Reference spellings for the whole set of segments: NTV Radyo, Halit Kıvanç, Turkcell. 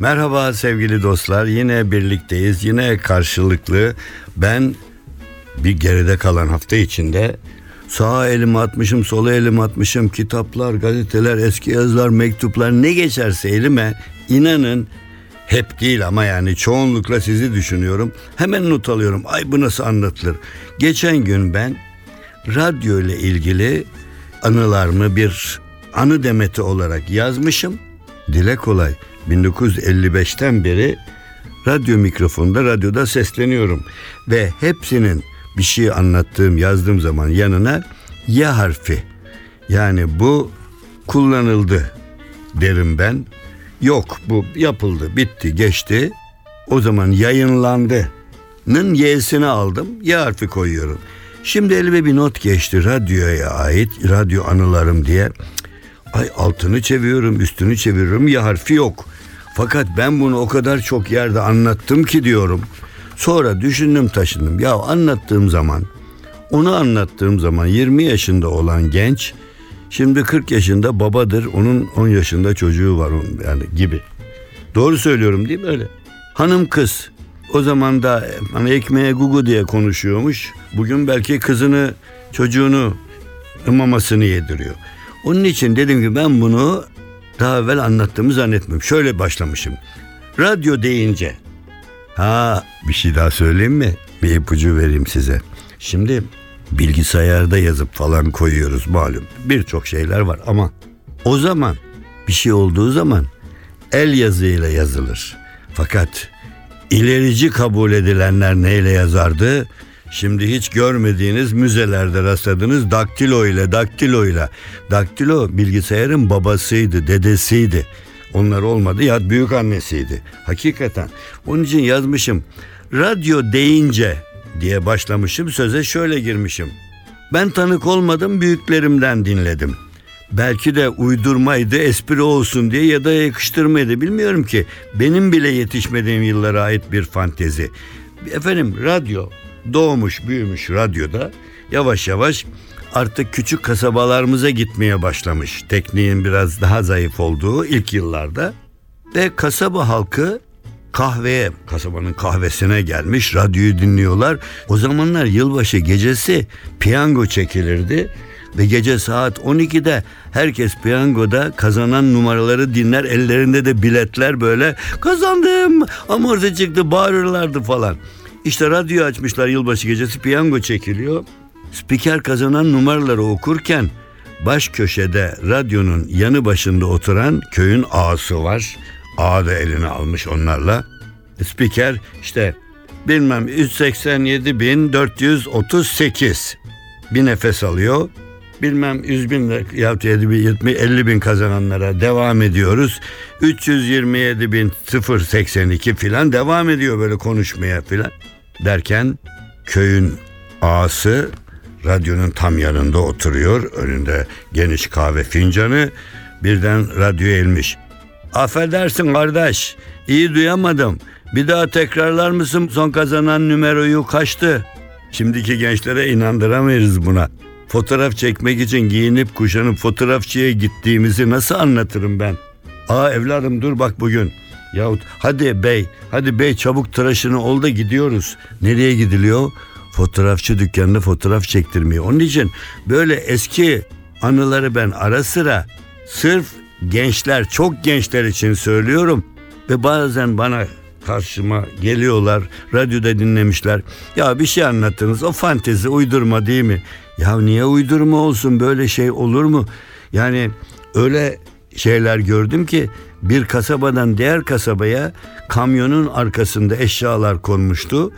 Merhaba sevgili dostlar, yine birlikteyiz, yine karşılıklı. Ben bir geride kalan hafta içinde sağa elimi atmışım, sola elimi atmışım, kitaplar, gazeteler, eski yazılar, mektuplar, ne geçerse elime, inanın hep değil ama yani çoğunlukla sizi düşünüyorum. Hemen not alıyorum, ay bu nasıl anlatılır. Geçen gün ben radyo ile ilgili anılarımı bir anı demeti olarak yazmışım. Dile kolay. 1955'ten beri radyo mikrofonda, radyoda sesleniyorum. Ve hepsinin bir şey anlattığım, yazdığım zaman yanına Y harfi. Yani bu kullanıldı derim ben. Yok, bu yapıldı, bitti, geçti. O zaman yayınlandının Y'sini aldım, Y harfi koyuyorum. Şimdi elime bir not geçti radyoya ait, radyo anılarım diye. Ay altını çeviriyorum, üstünü çeviriyorum, Y harfi yok. Fakat ben bunu o kadar çok yerde anlattım ki diyorum. Sonra düşündüm taşındım. Ya anlattığım zaman, onu anlattığım zaman 20 yaşında olan genç, şimdi 40 yaşında babadır, onun 10 yaşında çocuğu var onun yani gibi. Doğru söylüyorum değil mi öyle? Hanım kız. O zaman da hani ekmeğe gugu diye konuşuyormuş. Bugün belki kızını, çocuğunu, mamasını yediriyor. Onun için dedim ki ben bunu daha evvel anlattığımı zannetmiyorum. Şöyle başlamışım. Radyo deyince. Ha, bir şey daha söyleyeyim mi? Bir ipucu vereyim size. Şimdi bilgisayarda yazıp falan koyuyoruz malum. Birçok şeyler var ama o zaman bir şey olduğu zaman el yazıyla yazılır. Fakat ilerici kabul edilenler neyle yazardı? Şimdi hiç görmediğiniz müzelerde rastladığınız daktilo ile. Daktilo bilgisayarın babasıydı, dedesiydi. Onlar olmadı ya, büyük annesiydi. Hakikaten. Onun için yazmışım. Radyo deyince diye başlamışım. Söze şöyle girmişim. Ben tanık olmadım, büyüklerimden dinledim. Belki de uydurmaydı, espri olsun diye ya da yakıştırmaydı. Bilmiyorum ki. Benim bile yetişmediğim yıllara ait bir fantezi. Efendim radyo. Doğmuş, büyümüş radyoda yavaş yavaş artık küçük kasabalarımıza gitmeye başlamış. Tekniğin biraz daha zayıf olduğu ilk yıllarda ve kasaba halkı kahveye, kasabanın kahvesine gelmiş, radyoyu dinliyorlar. O zamanlar yılbaşı gecesi piyango çekilirdi ve gece saat 12'de herkes piyangoda kazanan numaraları dinler, ellerinde de biletler, böyle kazandım, amorti çıktı, bağırırlardı falan. İşte radyoyu açmışlar, yılbaşı gecesi piyango çekiliyor. Spiker kazanan numaraları okurken baş köşede radyonun yanı başında oturan köyün ağası var. Ağa da eline almış onlarla. Spiker işte bilmem 387.438 bir nefes alıyor. Bilmem 50 bin kazananlara devam ediyoruz. 327.082 filan devam ediyor böyle konuşmaya filan. Derken köyün ağası radyonun tam yanında oturuyor. Önünde geniş kahve fincanı, birden radyoya elmiş. Affedersin kardeş, iyi duyamadım. Bir daha tekrarlar mısın son kazanan numarayı kaçtı? Şimdiki gençlere inandıramayız buna. Fotoğraf çekmek için giyinip kuşanıp fotoğrafçıya gittiğimizi nasıl anlatırım ben? Aa evladım dur bak bugün. Yahut hadi bey çabuk tıraşını ol da gidiyoruz. Nereye gidiliyor? Fotoğrafçı dükkanına fotoğraf çektirmeye. Onun için böyle eski anıları ben ara sıra sırf gençler, çok gençler için söylüyorum. Ve bazen bana karşıma geliyorlar, radyoda dinlemişler. Ya bir şey anlattınız, o fantezi, uydurma değil mi? Ya niye uydurma olsun, böyle şey olur mu? Yani öyle şeyler gördüm ki bir kasabadan diğer kasabaya kamyonun arkasında eşyalar konmuştu.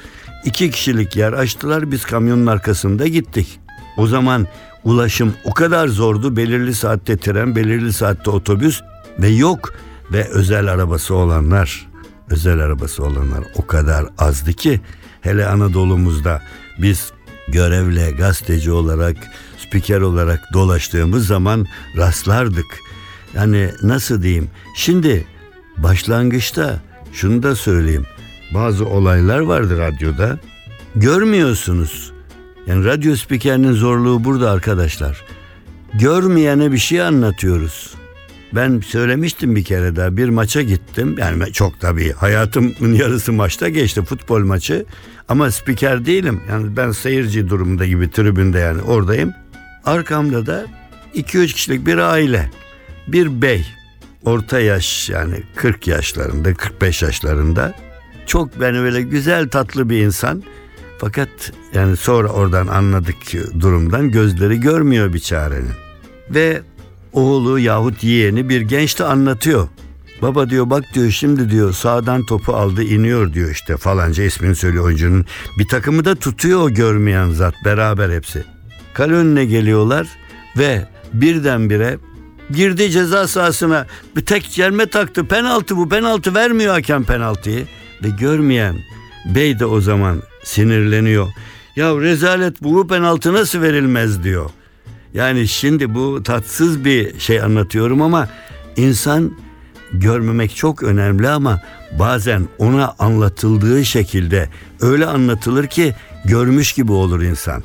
2 kişilik yer açtılar, biz kamyonun arkasında gittik. O zaman ulaşım o kadar zordu, belirli saatte tren, belirli saatte otobüs ve yok. Ve özel arabası olanlar o kadar azdı ki, hele Anadolu'muzda biz görevle gazeteci olarak, spiker olarak dolaştığımız zaman rastlardık. Yani nasıl diyeyim? Şimdi başlangıçta şunu da söyleyeyim. Bazı olaylar vardı radyoda. Görmüyorsunuz. Yani radyo spikerinin zorluğu burada arkadaşlar. Görmeyene bir şey anlatıyoruz. Ben söylemiştim bir kere daha, bir maça gittim. Yani çok tabii hayatımın yarısı maçta geçti, futbol maçı. Ama spiker değilim. Yani ben seyirci durumunda gibi tribünde, yani oradayım. Arkamda da 2-3 kişilik bir aile. Bir bey, orta yaş, yani 40 yaşlarında, 45 yaşlarında. Çok böyle güzel, tatlı bir insan. Fakat yani sonra oradan anladık ki durumdan gözleri görmüyor biçarenin. Ve oğlu yahut yeğeni bir genç de anlatıyor. Baba diyor, bak diyor, şimdi diyor sağdan topu aldı, iniyor diyor işte falanca, ismini söylüyor oyuncunun. Bir takımı da tutuyor o görmeyen zat, beraber hepsi. Kale önüne geliyorlar ve birdenbire girdi ceza sahasına, bir tek yerme taktı, penaltı bu, penaltı vermiyor hakem penaltıyı. Ve görmeyen bey de o zaman sinirleniyor. Ya rezalet, bu penaltı nasıl verilmez diyor. Yani şimdi bu tatsız bir şey anlatıyorum ama insan görmemek çok önemli, ama bazen ona anlatıldığı şekilde öyle anlatılır ki görmüş gibi olur insan.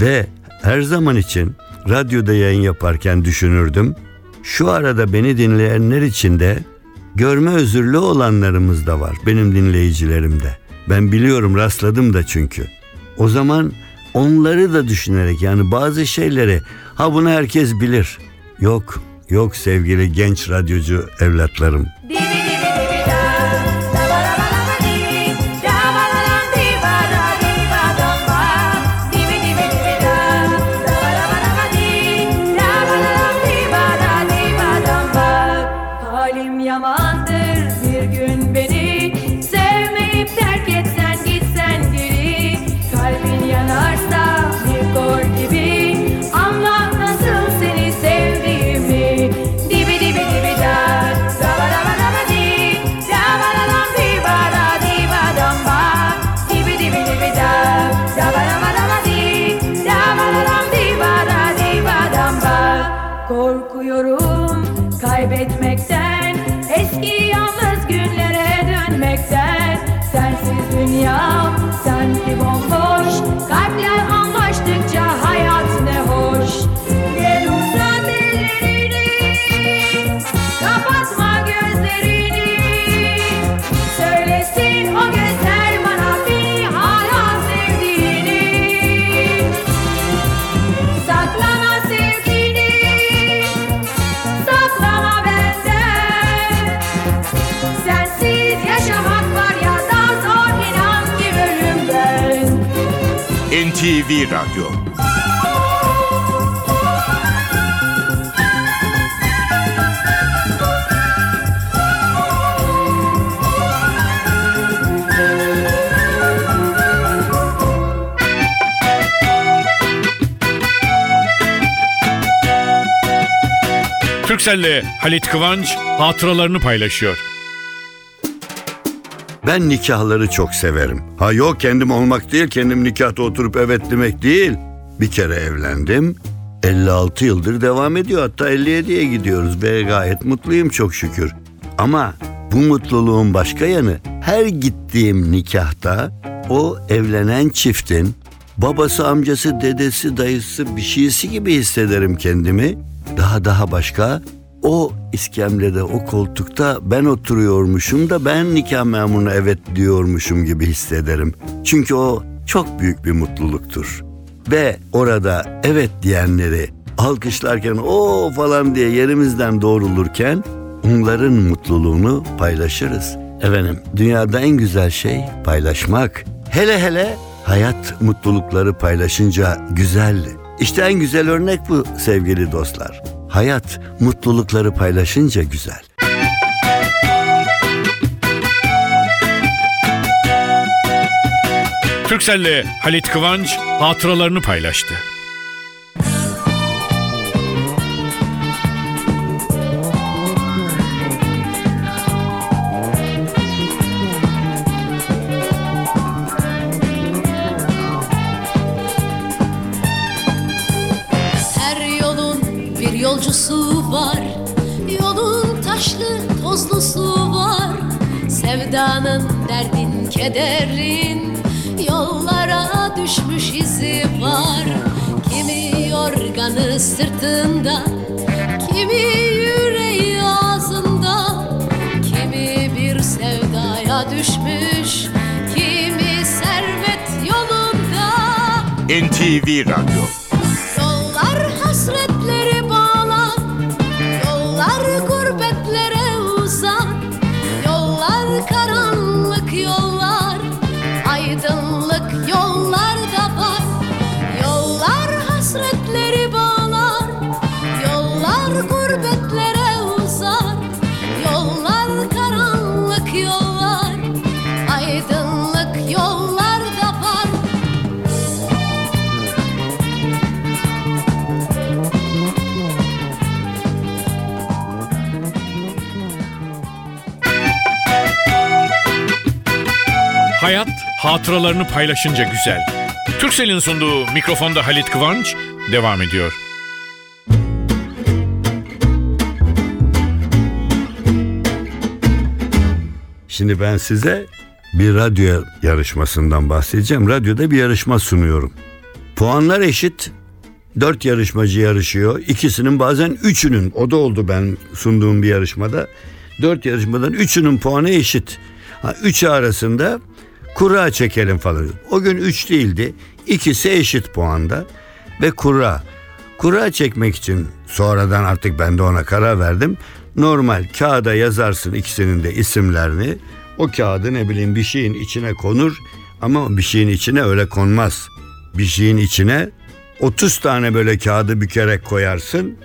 Ve her zaman için radyoda yayın yaparken düşünürdüm. Şu arada beni dinleyenler için de görme özürlü olanlarımız da var, benim dinleyicilerimde. Ben biliyorum, rastladım da çünkü. O zaman onları da düşünerek, yani bazı şeyleri, ha bunu herkes bilir. Yok sevgili genç radyocu evlatlarım. NTV Radyo. Turkcell'le Halit Kıvanç hatıralarını paylaşıyor. Ben nikahları çok severim. Ha yok, kendim olmak değil, kendim nikahta oturup evet demek değil. Bir kere evlendim. 56 yıldır devam ediyor. Hatta 57'ye gidiyoruz ve gayet mutluyum çok şükür. Ama bu mutluluğun başka yanı, her gittiğim nikahta o evlenen çiftin babası, amcası, dedesi, dayısı, bir şeysi gibi hissederim kendimi. Daha başka, o iskemlede, o koltukta ben oturuyormuşum da ben nikah memuruna evet diyormuşum gibi hissederim. Çünkü o çok büyük bir mutluluktur. Ve orada evet diyenleri alkışlarken o falan diye yerimizden doğrulurken onların mutluluğunu paylaşırız. Efendim, dünyada en güzel şey paylaşmak. Hele hayat mutlulukları paylaşınca güzel. İşte en güzel örnek bu sevgili dostlar. hayat mutlulukları paylaşınca güzel. Turkcell'le Halit Kıvanç hatıralarını paylaştı. Yolcusu var, yolun taşlı tozlusu var. Sevdanın, derdin, kederin yollara düşmüş izi var. Kimi yorganı sırtında, kimi yüreği ağzında, kimi bir sevdaya düşmüş, kimi servet yolunda. NTV Radyo. Yollar hasretleri hayat hatıralarını paylaşınca güzel. Turkcell'in sunduğu mikrofonda Halit Kıvanç devam ediyor. Şimdi ben size bir radyo yarışmasından bahsedeceğim. Radyoda bir yarışma sunuyorum. Puanlar eşit. 4 yarışmacı yarışıyor. İkisinin bazen 3'ünün. O da oldu ben sunduğum bir yarışmada. 4 yarışmadan 3'ünün puanı eşit. 3'ü arasında kura çekelim falan. O gün 3 değildi. İkisi eşit puanda ve kura. Kura çekmek için sonradan artık ben de ona karar verdim. Normal kağıda yazarsın ikisinin de isimlerini. O kağıdı ne bileyim bir şeyin içine konur ama bir şeyin içine öyle konmaz. Bir şeyin içine 30 tane böyle kağıdı bükerek koyarsın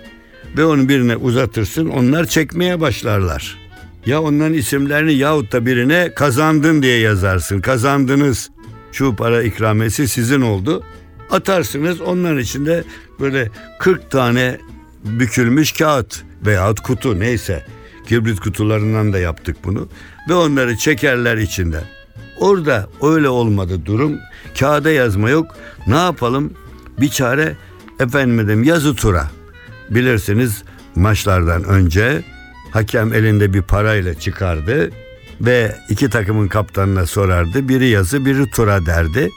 ve onu birine uzatırsın. Onlar çekmeye başlarlar. Ya onların isimlerini yahut da birine kazandın diye yazarsın. Kazandınız. Şu para ikramiyesi sizin oldu. Atarsınız, onların içinde böyle 40 tane bükülmüş kağıt veyahut kutu neyse. Kibrit kutularından da yaptık bunu. Ve onları çekerler içinden. Orada öyle olmadı durum. Kağıda yazma yok. Ne yapalım? Bir çare efendim yazı tura. Bilirsiniz maçlardan önce hakem elinde bir parayla çıkardı ve iki takımın kaptanına sorardı. Biri yazı, biri tura derdi.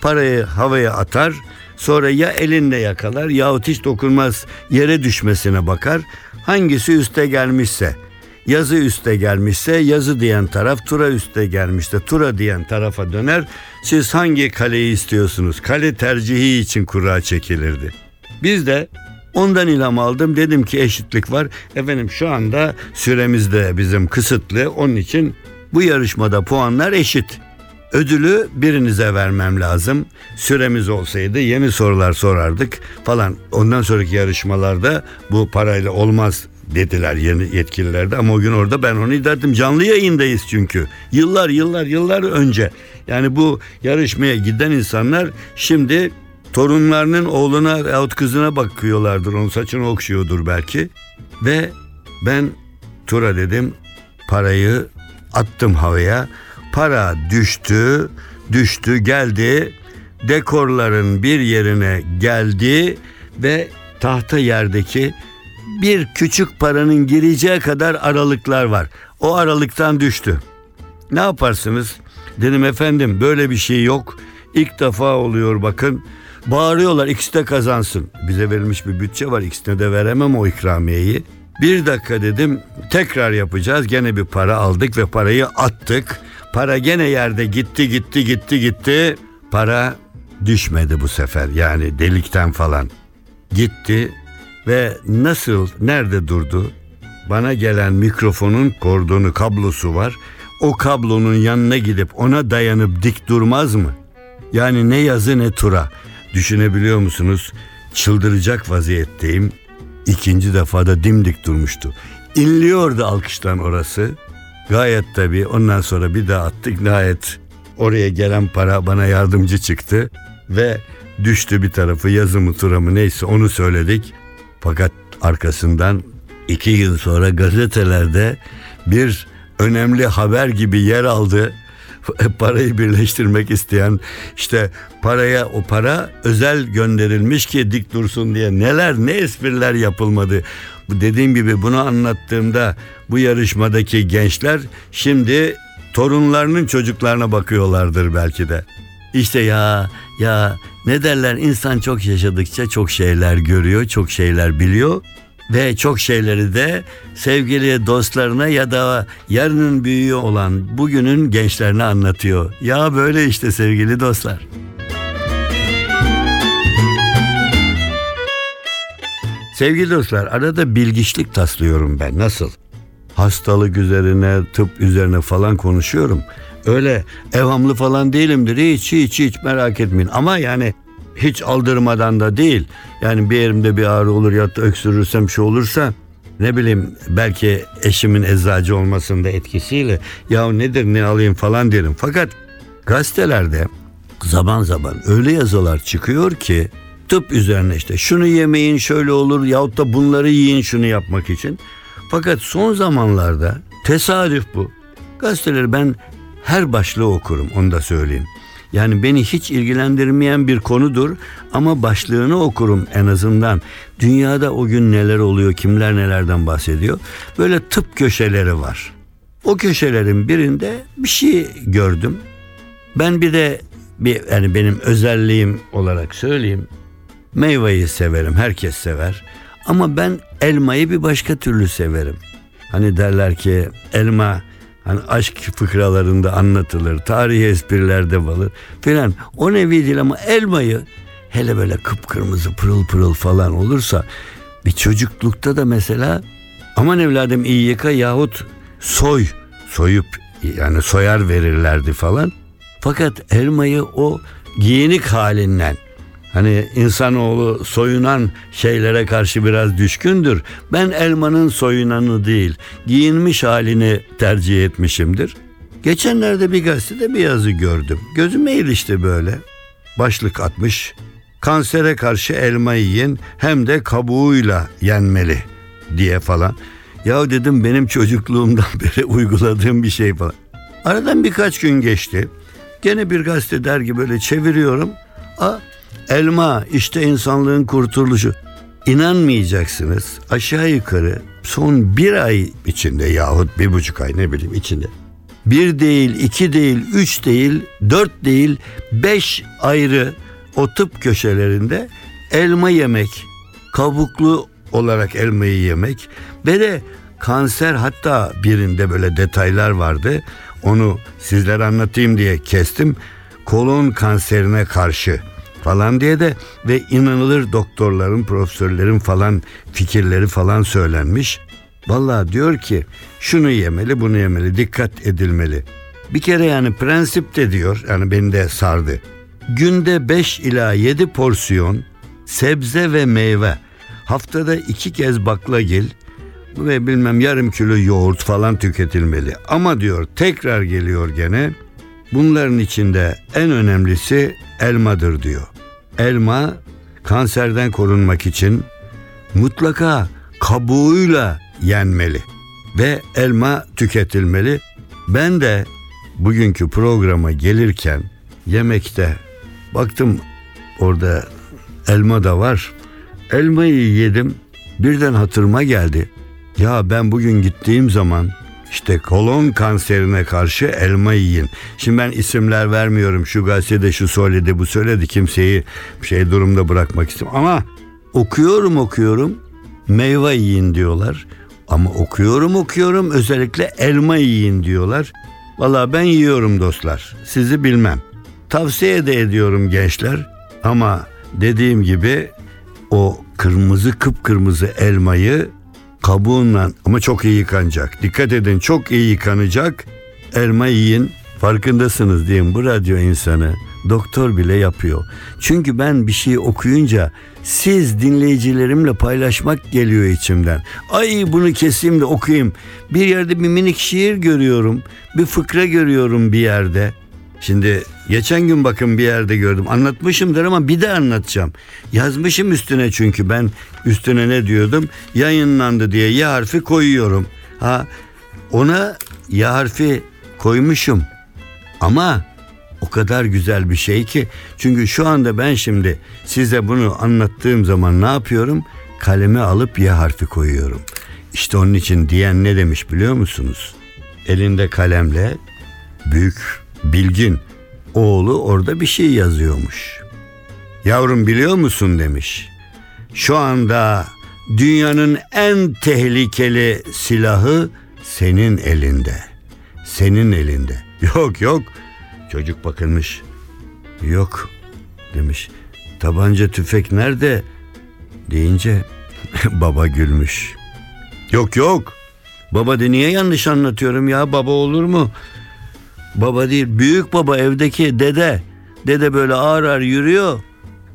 Parayı havaya atar, sonra ya elinle yakalar yahut hiç dokunmaz, yere düşmesine bakar. Hangisi üste gelmişse, yazı üste gelmişse yazı diyen taraf, tura üste gelmişse tura diyen tarafa döner. Siz hangi kaleyi istiyorsunuz? Kale tercihi için kura çekilirdi. Biz de ondan ilham aldım. Dedim ki eşitlik var. Efendim şu anda süremiz de bizim kısıtlı. Onun için bu yarışmada puanlar eşit. Ödülü birinize vermem lazım. Süremiz olsaydı yeni sorular sorardık falan. Ondan sonraki yarışmalarda bu parayla olmaz dediler yeni yetkililerde. Ama o gün orada ben onu iddia ettim. Canlı yayındayız çünkü. Yıllar önce. Yani bu yarışmaya giden insanlar şimdi torunlarının oğluna veyahut kızına bakıyorlardır. Onun saçını okşuyordur belki. Ve ben tura dedim. Parayı attım havaya. Para düştü, geldi. Dekorların bir yerine geldi. Ve tahta yerdeki bir küçük paranın gireceği kadar aralıklar var. O aralıktan düştü. Ne yaparsınız? Dedim efendim böyle bir şey yok. İlk defa oluyor bakın. Bağırıyorlar ikisi de kazansın. Bize verilmiş bir bütçe var, ikisine de veremem o ikramiyeyi. Bir dakika dedim, tekrar yapacağız. Gene bir para aldık ve parayı attık. Para gene yerde gitti. Para düşmedi bu sefer, yani delikten falan. Gitti ve nasıl, nerede durdu? Bana gelen mikrofonun kordonu, kablosu var. O kablonun yanına gidip ona dayanıp dik durmaz mı? Yani ne yazı ne tura. Düşünebiliyor musunuz? Çıldıracak vaziyetteyim. İkinci defada dimdik durmuştu. İnliyordu alkıştan orası. Gayet tabii. Ondan sonra bir daha attık. Nihayet oraya gelen para bana yardımcı çıktı. Ve düştü bir tarafı, yazımı turamı neyse onu söyledik. Fakat arkasından 2 yıl sonra gazetelerde bir önemli haber gibi yer aldı. Parayı birleştirmek isteyen, işte paraya o para özel gönderilmiş ki dik dursun diye neler ne espriler yapılmadı. Dediğim gibi bunu anlattığımda bu yarışmadaki gençler şimdi torunlarının çocuklarına bakıyorlardır belki de. İşte ya ne derler, insan çok yaşadıkça çok şeyler görüyor, çok şeyler biliyor. Ve çok şeyleri de sevgili dostlarına ya da yarının büyüğü olan bugünün gençlerine anlatıyor. Ya böyle işte sevgili dostlar. Sevgili dostlar, arada bilgiçlik taslıyorum ben. Nasıl? Hastalık üzerine, tıp üzerine falan konuşuyorum. Öyle evhamlı falan değilimdir. Hiç merak etmeyin. Ama yani hiç aldırmadan da değil. Yani bir yerimde bir ağrı olur ya da öksürürsem şu olursa, ne bileyim, belki eşimin eczacı olmasının da etkisiyle ya nedir ne alayım falan derim. Fakat gazetelerde zaman zaman öyle yazılar çıkıyor ki tıp üzerine, işte şunu yemeyin şöyle olur yahut da bunları yiyin şunu yapmak için. Fakat son zamanlarda tesadüf bu. Gazeteleri ben her başlığı okurum, onu da söyleyeyim. Yani beni hiç ilgilendirmeyen bir konudur ama başlığını okurum en azından. Dünyada o gün neler oluyor, kimler nelerden bahsediyor. Böyle tıp köşeleri var. O köşelerin birinde bir şey gördüm. Ben bir de yani benim özelliğim olarak söyleyeyim. Meyveyi severim, herkes sever. Ama ben elmayı bir başka türlü severim. Hani derler ki elma, hani aşk fıkralarında anlatılır, tarihi esprilerde balır filan. O nevi değil ama elmayı, hele böyle kıpkırmızı pırıl pırıl falan olursa, bir çocuklukta da mesela aman evladım iyi yıka yahut soyup yani soyar verirlerdi falan. Fakat elmayı o giyinik halinden, hani insanoğlu soyunan şeylere karşı biraz düşkündür. Ben elmanın soyunanı değil, giyinmiş halini tercih etmişimdir. Geçenlerde bir gazetede bir yazı gördüm. Gözüme ilişti böyle. Başlık atmış. Kansere karşı elma yiyin, hem de kabuğuyla yenmeli diye falan. Ya dedim, benim çocukluğumdan beri uyguladığım bir şey falan. Aradan birkaç gün geçti. Gene bir gazete dergi böyle çeviriyorum. Elma işte insanlığın kurtuluşu. İnanmayacaksınız, aşağı yukarı son 1 ay içinde yahut 1,5 ay ne bileyim içinde, 1 değil 2 değil 3 değil 4 değil 5 ayrı o tıp köşelerinde elma yemek, kabuklu olarak elmayı yemek ve de kanser, hatta birinde böyle detaylar vardı, onu sizlere anlatayım diye kestim, kolon kanserine karşı falan diye de, ve inanılır doktorların, profesörlerin falan fikirleri falan söylenmiş. Vallahi diyor ki şunu yemeli, bunu yemeli, dikkat edilmeli. Bir kere yani prensip de diyor, yani beni de sardı. Günde 5 ila 7 porsiyon sebze ve meyve, haftada 2 kez baklagil ve bilmem yarım kilo yoğurt falan tüketilmeli. Ama diyor, tekrar geliyor gene, bunların içinde en önemlisi elmadır diyor. Elma kanserden korunmak için mutlaka kabuğuyla yenmeli ve elma tüketilmeli. Ben de bugünkü programa gelirken yemekte baktım, orada elma da var. Elmayı yedim, birden hatırıma geldi. Ya ben bugün gittiğim zaman İşte kolon kanserine karşı elma yiyin. Şimdi ben isimler vermiyorum. Şu gazetede şu söyledi, bu söyledi. Kimseyi şey durumda bırakmak istemiyorum. Ama okuyorum. Meyve yiyin diyorlar. Ama okuyorum. Özellikle elma yiyin diyorlar. Vallahi ben yiyorum dostlar. Sizi bilmem. Tavsiye de ediyorum gençler. Ama dediğim gibi o kırmızı kıpkırmızı elmayı kabuğundan, ama çok iyi yıkanacak. Dikkat edin, çok iyi yıkanacak. Elma yiyin. Farkındasınız diyeyim, bu radyo insanı doktor bile yapıyor. Çünkü ben bir şey okuyunca siz dinleyicilerimle paylaşmak geliyor içimden. Ay bunu keseyim de okuyayım. Bir yerde bir minik şiir görüyorum. Bir fıkra görüyorum bir yerde. Şimdi geçen gün bakın bir yerde gördüm. Anlatmışımdır ama bir de anlatacağım. Yazmışım üstüne, çünkü ben üstüne ne diyordum? Yayınlandı diye Y harfi koyuyorum. Ha, ona Y harfi koymuşum. Ama o kadar güzel bir şey ki. Çünkü şu anda ben şimdi size bunu anlattığım zaman ne yapıyorum? Kaleme alıp Y harfi koyuyorum. İşte onun için diyen ne demiş biliyor musunuz? Elinde kalemle büyük bilgin oğlu orada bir şey yazıyormuş. Yavrum biliyor musun demiş. Şu anda dünyanın en tehlikeli silahı senin elinde. Senin elinde. Yok. Çocuk bakınmış. Yok demiş. Tabanca, tüfek nerede? Deyince baba gülmüş. Yok. Baba de niye yanlış anlatıyorum ya, baba olur mu? Baba değil, büyük baba, evdeki dede. Dede böyle ağır ağır yürüyor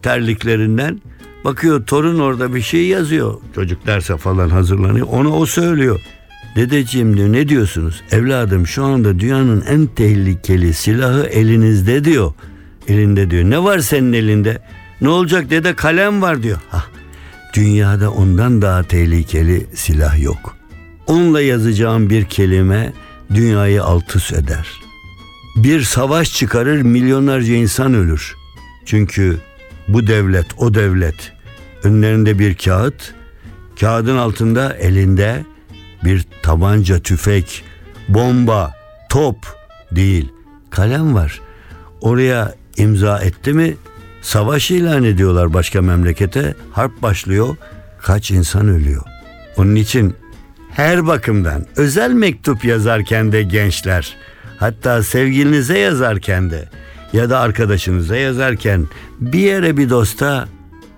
terliklerinden. Bakıyor torun orada bir şey yazıyor. Çocuk derse falan hazırlanıyor. Ona o söylüyor. Dedeciğim diyor, ne diyorsunuz? Evladım şu anda dünyanın en tehlikeli silahı elinizde diyor. Elinde diyor. Ne var senin elinde? Ne olacak dede, kalem var diyor. Hah, dünyada ondan daha tehlikeli silah yok. Onunla yazacağım bir kelime dünyayı alt üst eder. Bir savaş çıkarır, milyonlarca insan ölür. Çünkü bu devlet, o devlet, önlerinde bir kağıt, kağıdın altında elinde bir tabanca, tüfek, bomba, top değil, kalem var. Oraya imza etti mi savaş ilan ediyorlar başka memlekete, harp başlıyor, kaç insan ölüyor. Onun için her bakımdan özel mektup yazarken de gençler, hatta sevgilinize yazarken de ya da arkadaşınıza yazarken, bir yere, bir dosta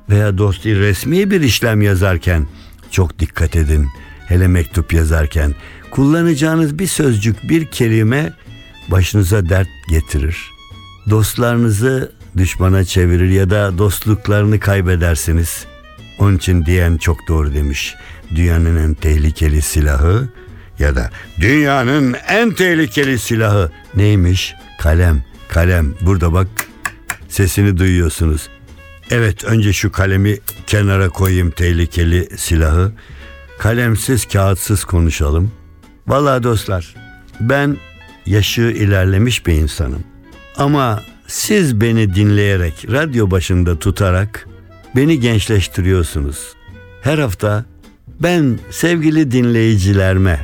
veya dosti resmi bir işlem yazarken çok dikkat edin. Hele mektup yazarken kullanacağınız bir sözcük, bir kelime başınıza dert getirir. Dostlarınızı düşmana çevirir ya da dostluklarını kaybedersiniz. Onun için diyen çok doğru demiş. Dünyanın en tehlikeli silahı ya da dünyanın en tehlikeli silahı neymiş? Kalem. Kalem. Burada bak, sesini duyuyorsunuz. Evet, önce şu kalemi kenara koyayım, tehlikeli silahı. Kalemsiz, kağıtsız konuşalım. Vallahi dostlar, ben yaşı ilerlemiş bir insanım. Ama siz beni dinleyerek, radyo başında tutarak beni gençleştiriyorsunuz. Her hafta ben sevgili dinleyicilerime,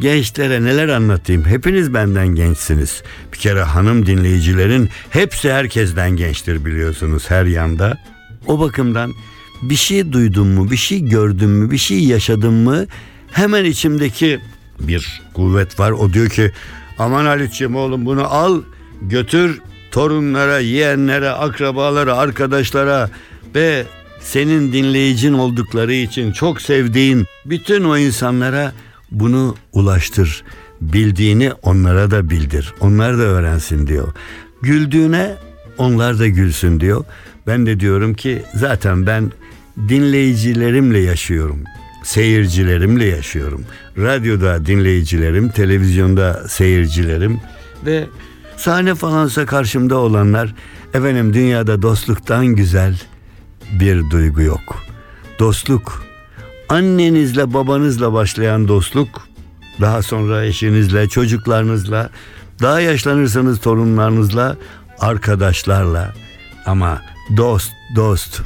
gençlere neler anlatayım? Hepiniz benden gençsiniz. Bir kere hanım dinleyicilerin hepsi herkesten gençtir biliyorsunuz, her yanda. O bakımdan bir şey duydum mu, bir şey gördüm mü, bir şey yaşadım mı, hemen içimdeki bir kuvvet var. O diyor ki aman Halit'ciğim oğlum, bunu al götür torunlara, yeğenlere, akrabalara, arkadaşlara ve senin dinleyicin oldukları için çok sevdiğin bütün o insanlara bunu ulaştır. Bildiğini onlara da bildir. Onlar da öğrensin diyor. Güldüğüne onlar da gülsün diyor. Ben de diyorum ki zaten ben dinleyicilerimle yaşıyorum. Seyircilerimle yaşıyorum. Radyoda dinleyicilerim, televizyonda seyircilerim ve sahne falansa karşımda olanlar. Efendim, dünyada dostluktan güzel bir duygu yok. Dostluk, annenizle babanızla başlayan dostluk, daha sonra eşinizle, çocuklarınızla, daha yaşlanırsanız torunlarınızla, arkadaşlarla, ama dost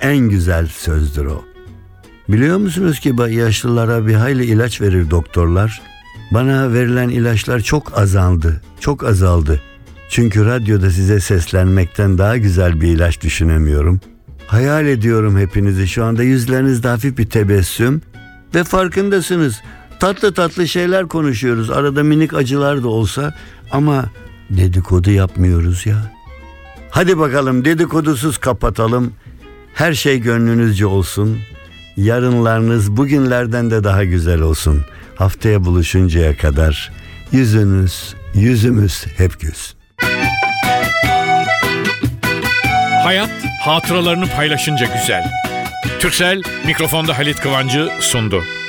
en güzel sözdür o. Biliyor musunuz ki yaşlılara bir hayli ilaç verir doktorlar. Bana verilen ilaçlar çok azaldı. Çünkü radyoda size seslenmekten daha güzel bir ilaç düşünemiyorum. Hayal ediyorum hepinizi, şu anda yüzlerinizde hafif bir tebessüm ve farkındasınız. Tatlı tatlı şeyler konuşuyoruz, arada minik acılar da olsa, ama dedikodu yapmıyoruz ya. Hadi bakalım, dedikodusuz kapatalım. Her şey gönlünüzce olsun. Yarınlarınız bugünlerden de daha güzel olsun. Haftaya buluşuncaya kadar yüzümüz hep gülsün. Hayat hatıralarını paylaşınca güzel. Turkcell mikrofonda Halit Kıvanç'ı sundu.